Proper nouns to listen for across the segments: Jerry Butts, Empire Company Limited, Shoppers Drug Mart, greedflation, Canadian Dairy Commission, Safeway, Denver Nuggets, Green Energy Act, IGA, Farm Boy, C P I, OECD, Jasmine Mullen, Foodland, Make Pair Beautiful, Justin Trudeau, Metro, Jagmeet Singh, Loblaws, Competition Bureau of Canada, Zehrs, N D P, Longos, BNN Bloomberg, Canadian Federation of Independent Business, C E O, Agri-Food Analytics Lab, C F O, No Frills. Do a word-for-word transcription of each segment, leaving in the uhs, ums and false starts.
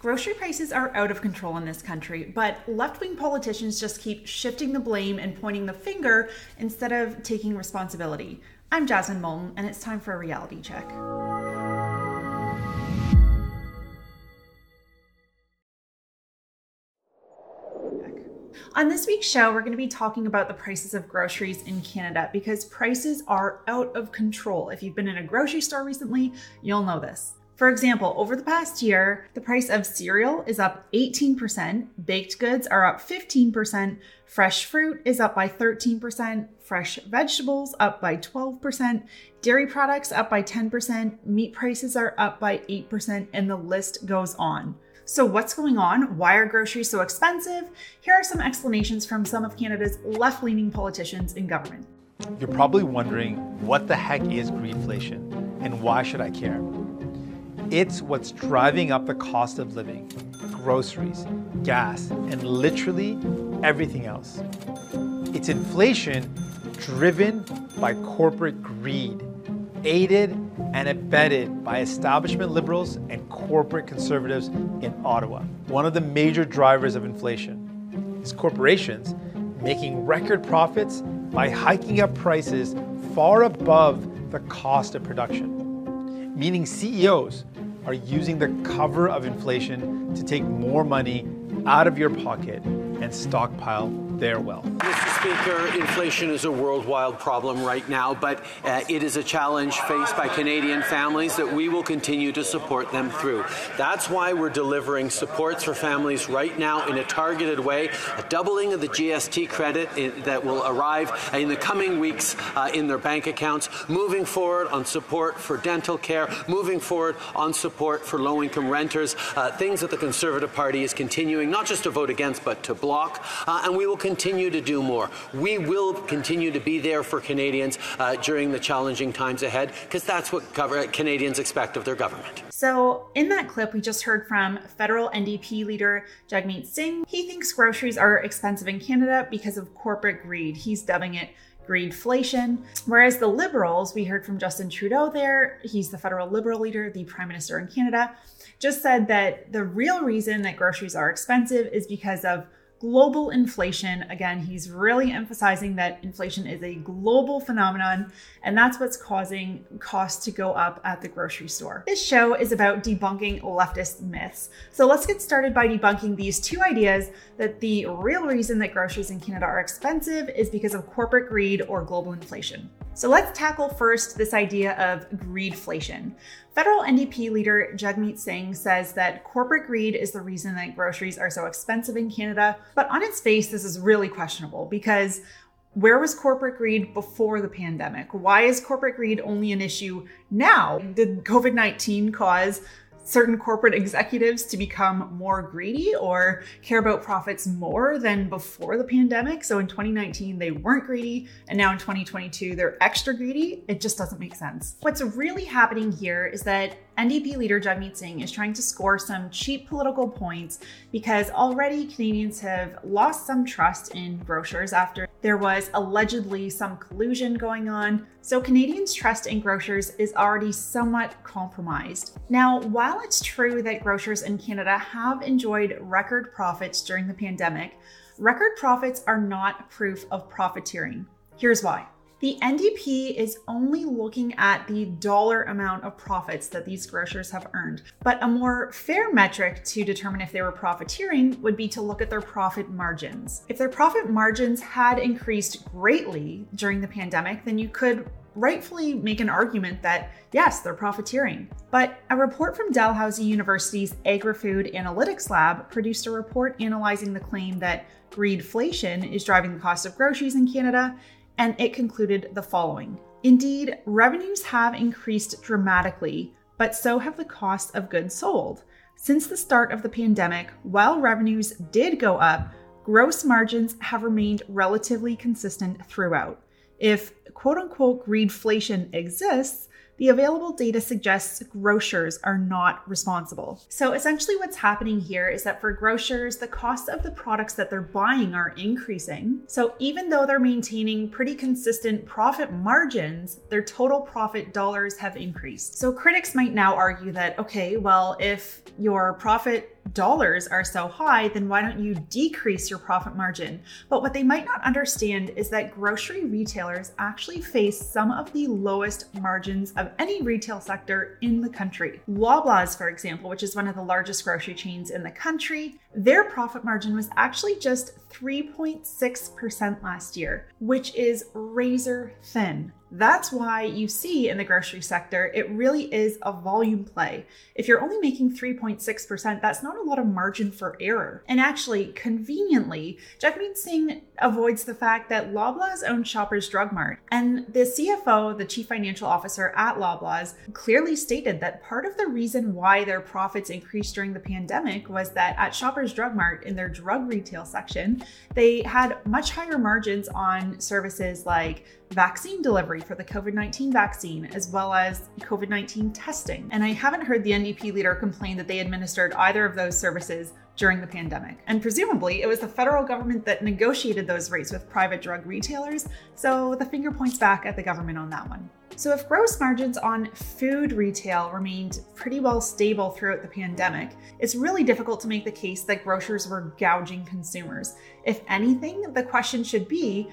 Grocery prices are out of control in this country, but left-wing politicians just keep shifting the blame and pointing the finger instead of taking responsibility. I'm Jasmine Mullen, and it's time for a reality check. On this week's show, we're going to be talking about the prices of groceries in Canada, because prices are out of control. If you've been in a grocery store recently, you'll know this. For example, over the past year, the price of cereal is up eighteen percent, baked goods are up fifteen percent, fresh fruit is up by thirteen percent, fresh vegetables up by twelve percent, dairy products up by ten percent, meat prices are up by eight percent, and the list goes on. So what's going on? Why are groceries so expensive? Here are some explanations from some of Canada's left-leaning politicians in government. You're probably wondering, what the heck is greedflation and why should I care? It's what's driving up the cost of living, groceries, gas, and literally everything else. It's inflation driven by corporate greed, aided and abetted by establishment Liberals and corporate Conservatives in Ottawa. One of the major drivers of inflation is corporations making record profits by hiking up prices far above the cost of production, meaning C E Os are using the cover of inflation to take more money out of your pocket and stockpile their wealth. Mister Speaker, inflation is a worldwide problem right now, but uh, it is a challenge faced by Canadian families that we will continue to support them through. That's why we're delivering supports for families right now in a targeted way, a doubling of the G S T credit in, that will arrive in the coming weeks uh, in their bank accounts, moving forward on support for dental care, moving forward on support for low-income renters, uh, things that the Conservative Party is continuing not just to vote against, but to block, uh, and we will continue to do more. We will continue to be there for Canadians uh, during the challenging times ahead, because that's what gov- Canadians expect of their government. So in that clip, we just heard from federal N D P leader Jagmeet Singh. He thinks groceries are expensive in Canada because of corporate greed. He's dubbing it greedflation. Whereas the Liberals, we heard from Justin Trudeau there, he's the federal Liberal leader, the Prime Minister in Canada, just said that the real reason that groceries are expensive is because of global inflation. Again, he's really emphasizing that inflation is a global phenomenon, and that's what's causing costs to go up at the grocery store. This show is about debunking leftist myths. So let's get started by debunking these two ideas that the real reason that groceries in Canada are expensive is because of corporate greed or global inflation. So let's tackle first this idea of greedflation. Federal N D P leader Jagmeet Singh says that corporate greed is the reason that groceries are so expensive in Canada. But on its face, this is really questionable, because where was corporate greed before the pandemic? Why is corporate greed only an issue now? Did covid nineteen cause certain corporate executives to become more greedy or care about profits more than before the pandemic? So in twenty nineteen, they weren't greedy, and now in twenty twenty-two, they're extra greedy. It just doesn't make sense. What's really happening here is that N D P leader Jagmeet Singh is trying to score some cheap political points, because already Canadians have lost some trust in grocers after there was allegedly some collusion going on. So Canadians' trust in grocers is already somewhat compromised. Now, while it's true that grocers in Canada have enjoyed record profits during the pandemic, record profits are not proof of profiteering. Here's why. The N D P is only looking at the dollar amount of profits that these grocers have earned, but a more fair metric to determine if they were profiteering would be to look at their profit margins. If their profit margins had increased greatly during the pandemic, then you could rightfully make an argument that, yes, they're profiteering. But a report from Dalhousie University's Agri-Food Analytics Lab produced a report analyzing the claim that greedflation is driving the cost of groceries in Canada, and it concluded the following. Indeed, revenues have increased dramatically, but so have the costs of goods sold. Since the start of the pandemic, while revenues did go up, gross margins have remained relatively consistent throughout. If quote-unquote greedflation exists, the available data suggests grocers are not responsible. So essentially what's happening here is that for grocers, the cost of the products that they're buying are increasing. So even though they're maintaining pretty consistent profit margins, their total profit dollars have increased. So critics might now argue that, okay, well, if your profit dollars are so high, then why don't you decrease your profit margin? But what they might not understand is that grocery retailers actually face some of the lowest margins of any retail sector in the country. Loblaws, for example, which is one of the largest grocery chains in the country, their profit margin was actually just three point six percent last year, which is razor thin. That's why you see in the grocery sector, it really is a volume play. If you're only making three point six percent, that's not a lot of margin for error. And actually, conveniently, Jagmeet Singh avoids the fact that Loblaws owns Shoppers Drug Mart. And the C F O, the chief financial officer at Loblaws, clearly stated that part of the reason why their profits increased during the pandemic was that at Shoppers Drug Mart, in their drug retail section, they had much higher margins on services like vaccine delivery for the COVID nineteen vaccine, as well as COVID nineteen testing. And I haven't heard the N D P leader complain that they administered either of those services during the pandemic. And presumably it was the federal government that negotiated those rates with private drug retailers. So the finger points back at the government on that one. So if gross margins on food retail remained pretty well stable throughout the pandemic, it's really difficult to make the case that grocers were gouging consumers. If anything, the question should be,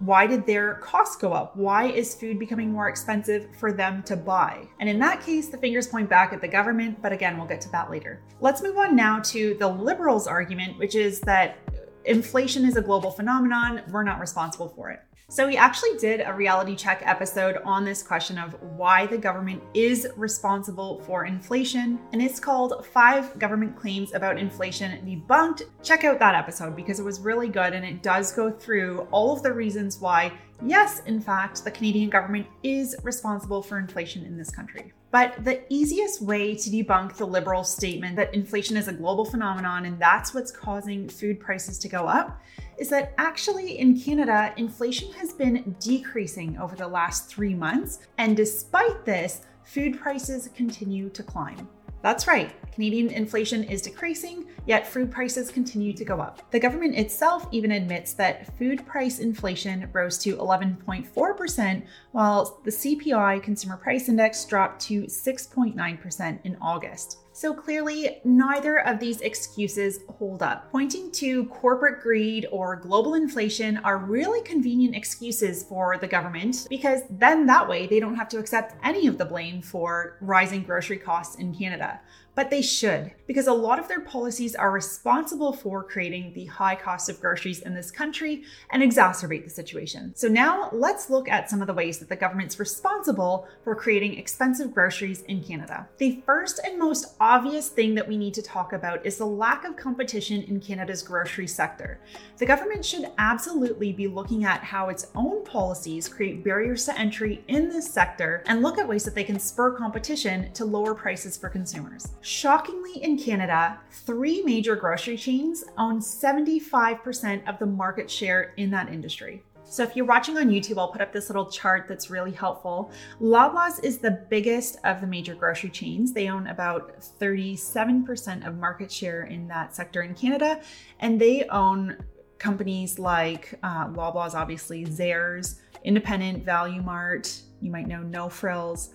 why did their costs go up? Why is food becoming more expensive for them to buy? And in that case, the fingers point back at the government, but again, we'll get to that later. Let's move on now to the Liberals' argument, which is that inflation is a global phenomenon, we're not responsible for it. So we actually did a Reality Check episode on this question of why the government is responsible for inflation, and it's called Five Government Claims About Inflation Debunked. Check out that episode because it was really good and it does go through all of the reasons why, yes, in fact, the Canadian government is responsible for inflation in this country. But the easiest way to debunk the Liberal statement that inflation is a global phenomenon and that's what's causing food prices to go up is that actually in Canada, inflation has been decreasing over the last three months. And despite this, food prices continue to climb. That's right. Canadian inflation is decreasing, yet food prices continue to go up. The government itself even admits that food price inflation rose to eleven point four percent, while the C P I Consumer Price Index dropped to six point nine percent in August. So clearly, neither of these excuses hold up. Pointing to corporate greed or global inflation are really convenient excuses for the government because then that way they don't have to accept any of the blame for rising grocery costs in Canada. But they should, because a lot of their policies are responsible for creating the high cost of groceries in this country and exacerbate the situation. So now let's look at some of the ways that the government's responsible for creating expensive groceries in Canada. The first and most obvious thing that we need to talk about is the lack of competition in Canada's grocery sector. The government should absolutely be looking at how its own policies create barriers to entry in this sector and look at ways that they can spur competition to lower prices for consumers. Shockingly, in Canada, three major grocery chains own seventy-five percent of the market share in that industry. So if you're watching on YouTube, I'll put up this little chart that's really helpful. Loblaws is the biggest of the major grocery chains. They own about thirty-seven percent of market share in that sector in Canada, and they own companies like uh, Loblaws, obviously, Zehrs, Independent, Value Mart, you might know No Frills.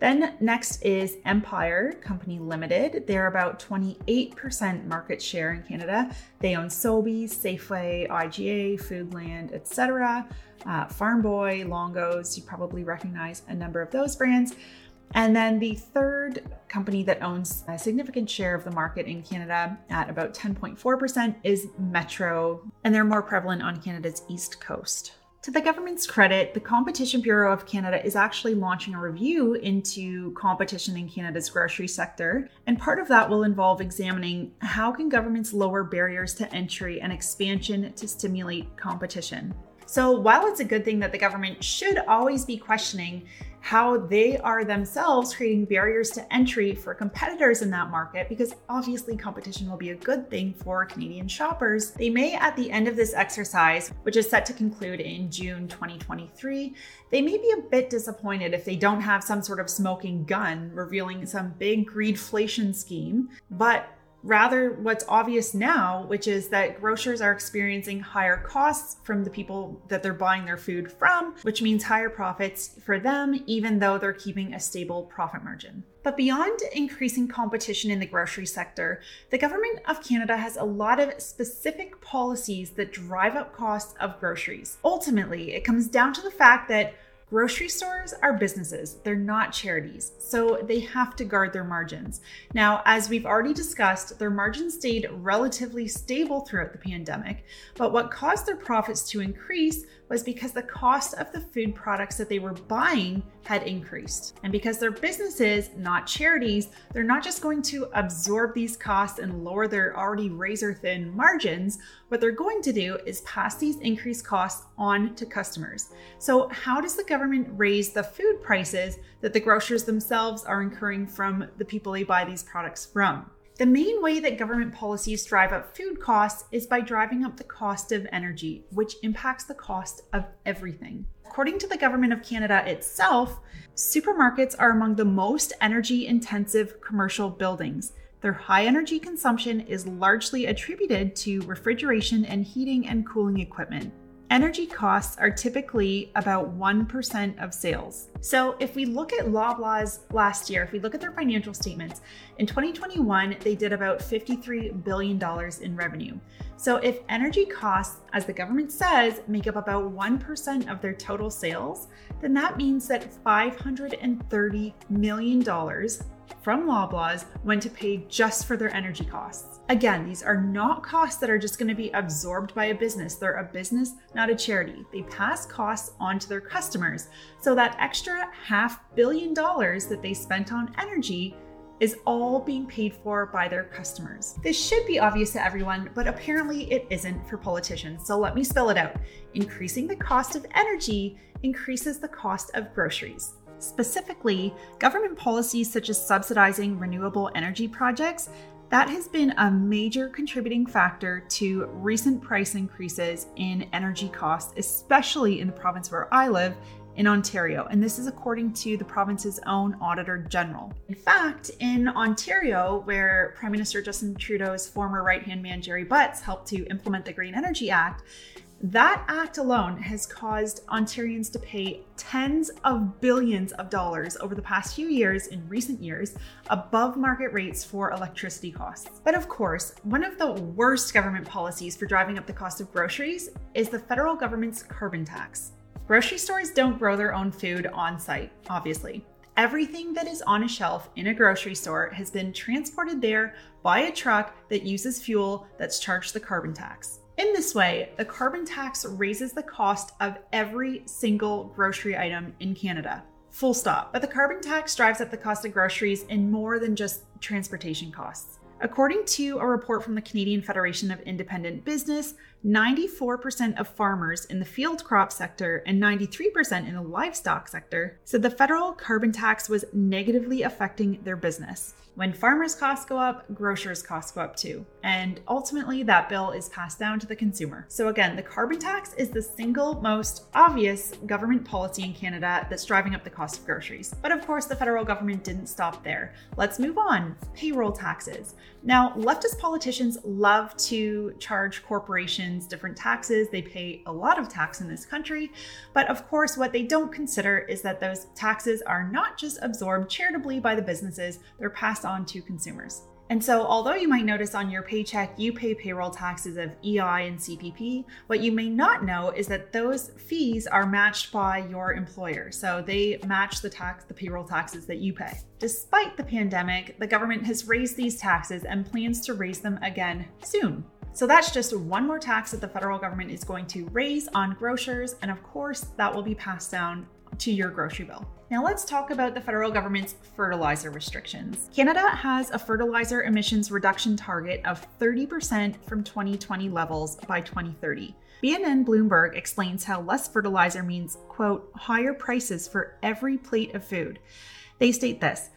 Then next is Empire Company Limited. They're about twenty-eight percent market share in Canada. They own Sobeys, Safeway, I G A, Foodland, et cetera. Uh, Farm Boy, Longos, you probably recognize a number of those brands. And then the third company that owns a significant share of the market in Canada at about ten point four percent is Metro, and they're more prevalent on Canada's East Coast. To the government's credit, the Competition Bureau of Canada is actually launching a review into competition in Canada's grocery sector, and part of that will involve examining how can governments lower barriers to entry and expansion to stimulate competition. So while it's a good thing that the government should always be questioning how they are themselves creating barriers to entry for competitors in that market, because obviously competition will be a good thing for Canadian shoppers, they may, at the end of this exercise, which is set to conclude in June twenty twenty-three, they may be a bit disappointed if they don't have some sort of smoking gun revealing some big greedflation scheme, but rather what's obvious now, which is that grocers are experiencing higher costs from the people that they're buying their food from, which means higher profits for them, even though they're keeping a stable profit margin. But beyond increasing competition in the grocery sector, the Government of Canada has a lot of specific policies that drive up costs of groceries. Ultimately, it comes down to the fact that grocery stores are businesses, they're not charities, so they have to guard their margins. Now, as we've already discussed, their margins stayed relatively stable throughout the pandemic, but what caused their profits to increase was because the cost of the food products that they were buying had increased. And because they're businesses, not charities, they're not just going to absorb these costs and lower their already razor-thin margins. What they're going to do is pass these increased costs on to customers. So how does the government raise the food prices that the grocers themselves are incurring from the people they buy these products from? The main way that government policies drive up food costs is by driving up the cost of energy, which impacts the cost of everything. According to the Government of Canada itself, supermarkets are among the most energy-intensive commercial buildings. Their high energy consumption is largely attributed to refrigeration and heating and cooling equipment. Energy costs are typically about one percent of sales. So if we look at Loblaws last year, if we look at their financial statements, in twenty twenty-one, they did about fifty-three billion dollars in revenue. So if energy costs, as the government says, make up about one percent of their total sales, then that means that five hundred thirty million dollars from Loblaws went to pay just for their energy costs. Again, these are not costs that are just going to be absorbed by a business. They're a business, not a charity. They pass costs on to their customers. So that extra half billion dollars that they spent on energy is all being paid for by their customers. This should be obvious to everyone, but apparently it isn't for politicians. So let me spell it out. Increasing the cost of energy increases the cost of groceries. Specifically, government policies such as subsidizing renewable energy projects, that has been a major contributing factor to recent price increases in energy costs, especially in the province where I live, in Ontario. And this is according to the province's own Auditor General. In fact, in Ontario, where Prime Minister Justin Trudeau's former right-hand man, Jerry Butts, helped to implement the Green Energy Act, that act alone has caused Ontarians to pay tens of billions of dollars over the past few years, in recent years, above market rates for electricity costs. But of course, one of the worst government policies for driving up the cost of groceries is the federal government's carbon tax. Grocery stores don't grow their own food on site, obviously. Everything that is on a shelf in a grocery store has been transported there by a truck that uses fuel that's charged the carbon tax. In this way, the carbon tax raises the cost of every single grocery item in Canada. Full stop. But the carbon tax drives up the cost of groceries in more than just transportation costs. According to a report from the Canadian Federation of Independent Business, ninety-four percent of farmers in the field crop sector and ninety-three percent in the livestock sector said the federal carbon tax was negatively affecting their business. When farmers' costs go up, grocers' costs go up too. And ultimately, that bill is passed down to the consumer. So again, the carbon tax is the single most obvious government policy in Canada that's driving up the cost of groceries. But of course, the federal government didn't stop there. Let's move on. Payroll taxes. Now, leftist politicians love to charge corporations different taxes. They pay a lot of tax in this country. But of course, what they don't consider is that those taxes are not just absorbed charitably by the businesses, they're passed on to consumers. And so although you might notice on your paycheck, you pay payroll taxes of E I and C P P, what you may not know is that those fees are matched by your employer. So they match the tax, the payroll taxes that you pay. Despite the pandemic, the government has raised these taxes and plans to raise them again soon. So that's just one more tax that the federal government is going to raise on grocers. And of course, that will be passed down to your grocery bill. Now let's talk about the federal government's fertilizer restrictions. Canada has a fertilizer emissions reduction target of thirty percent from twenty twenty levels by twenty thirty. B N N Bloomberg explains how less fertilizer means, quote, higher prices for every plate of food. They state this: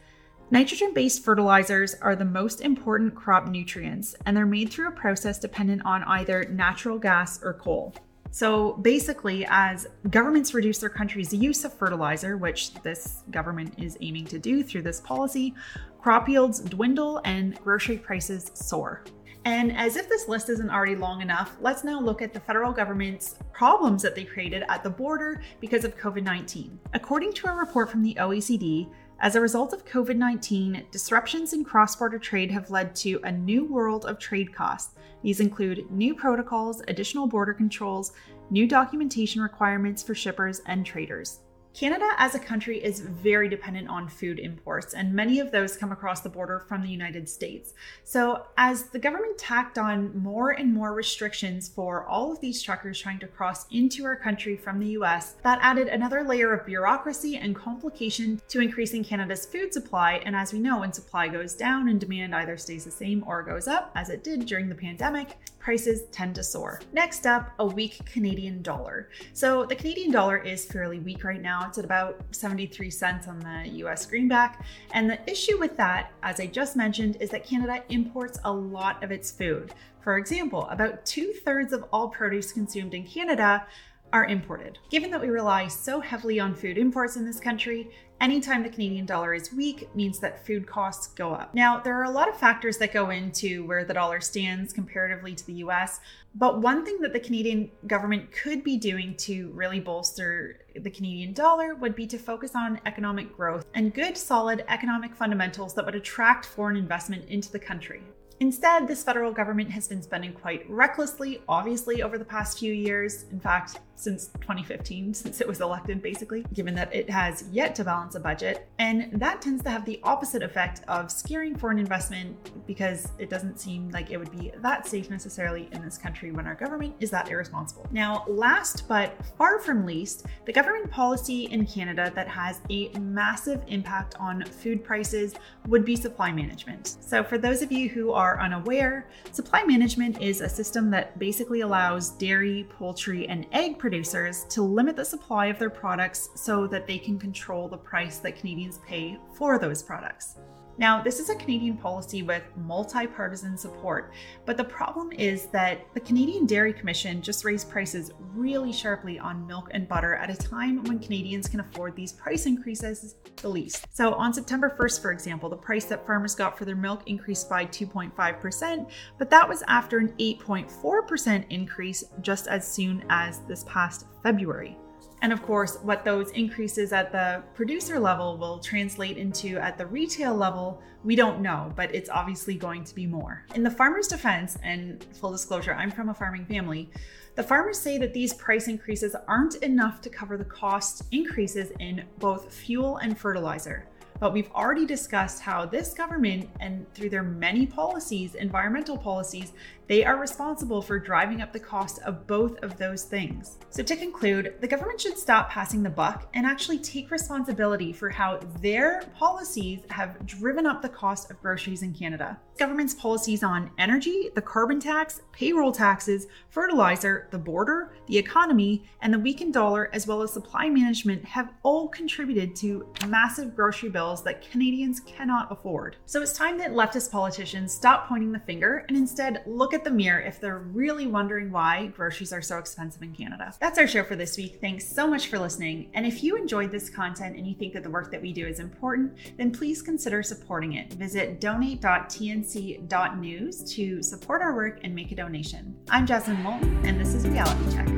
nitrogen-based fertilizers are the most important crop nutrients, and they're made through a process dependent on either natural gas or coal. So basically, as governments reduce their country's use of fertilizer, which this government is aiming to do through this policy, crop yields dwindle and grocery prices soar. And as if this list isn't already long enough, let's now look at the federal government's problems that they created at the border because of COVID nineteen. According to a report from the O E C D, as a result of COVID nineteen, disruptions in cross-border trade have led to a new world of trade costs. These include new protocols, additional border controls, new documentation requirements for shippers and traders. Canada as a country is very dependent on food imports, and many of those come across the border from the United States. So as the government tacked on more and more restrictions for all of these truckers trying to cross into our country from the U S, that added another layer of bureaucracy and complication to increasing Canada's food supply. And as we know, when supply goes down and demand either stays the same or goes up, as it did during the pandemic, prices tend to soar. Next up, a weak Canadian dollar. So the Canadian dollar is fairly weak right now. It's at about seventy-three cents on the U S greenback. And the issue with that, as I just mentioned, is that Canada imports a lot of its food. For example, about two thirds of all produce consumed in Canada are imported. Given that we rely so heavily on food imports in this country, anytime the Canadian dollar is weak means that food costs go up. Now, there are a lot of factors that go into where the dollar stands comparatively to the U S, but one thing that the Canadian government could be doing to really bolster the Canadian dollar would be to focus on economic growth and good, solid economic fundamentals that would attract foreign investment into the country. Instead, this federal government has been spending quite recklessly, obviously, over the past few years. In fact, since twenty fifteen, since it was elected, basically, given that it has yet to balance a budget. And that tends to have the opposite effect of scaring foreign investment, because it doesn't seem like it would be that safe necessarily in this country when our government is that irresponsible. Now, last but far from least, the government policy in Canada that has a massive impact on food prices would be supply management. So for those of you who are Are unaware, supply management is a system that basically allows dairy, poultry, and egg producers to limit the supply of their products so that they can control the price that Canadians pay for those products. Now, this is a Canadian policy with multi-partisan support, but the problem is that the Canadian Dairy Commission just raised prices really sharply on milk and butter at a time when Canadians can afford these price increases the least. So on September first, for example, the price that farmers got for their milk increased by two point five percent, but that was after an eight point four percent increase just as soon as this past February. And of course, what those increases at the producer level will translate into at the retail level, we don't know, but it's obviously going to be more. In the farmers' defense, and full disclosure, I'm from a farming family, the farmers say that these price increases aren't enough to cover the cost increases in both fuel and fertilizer. But we've already discussed how this government, and through their many policies, environmental policies, they are responsible for driving up the cost of both of those things. So to conclude, the government should stop passing the buck and actually take responsibility for how their policies have driven up the cost of groceries in Canada. Government's policies on energy, the carbon tax, payroll taxes, fertilizer, the border, the economy, and the weakened dollar, as well as supply management, have all contributed to massive grocery bills that Canadians cannot afford. So it's time that leftist politicians stop pointing the finger and instead look at the mirror if they're really wondering why groceries are so expensive in Canada. That's our show for this week. Thanks so much for listening. And if you enjoyed this content and you think that the work that we do is important, then please consider supporting it. Visit donate dot t n c dot news to support our work and make a donation. I'm Jasmine Mullen, and this is Reality Check.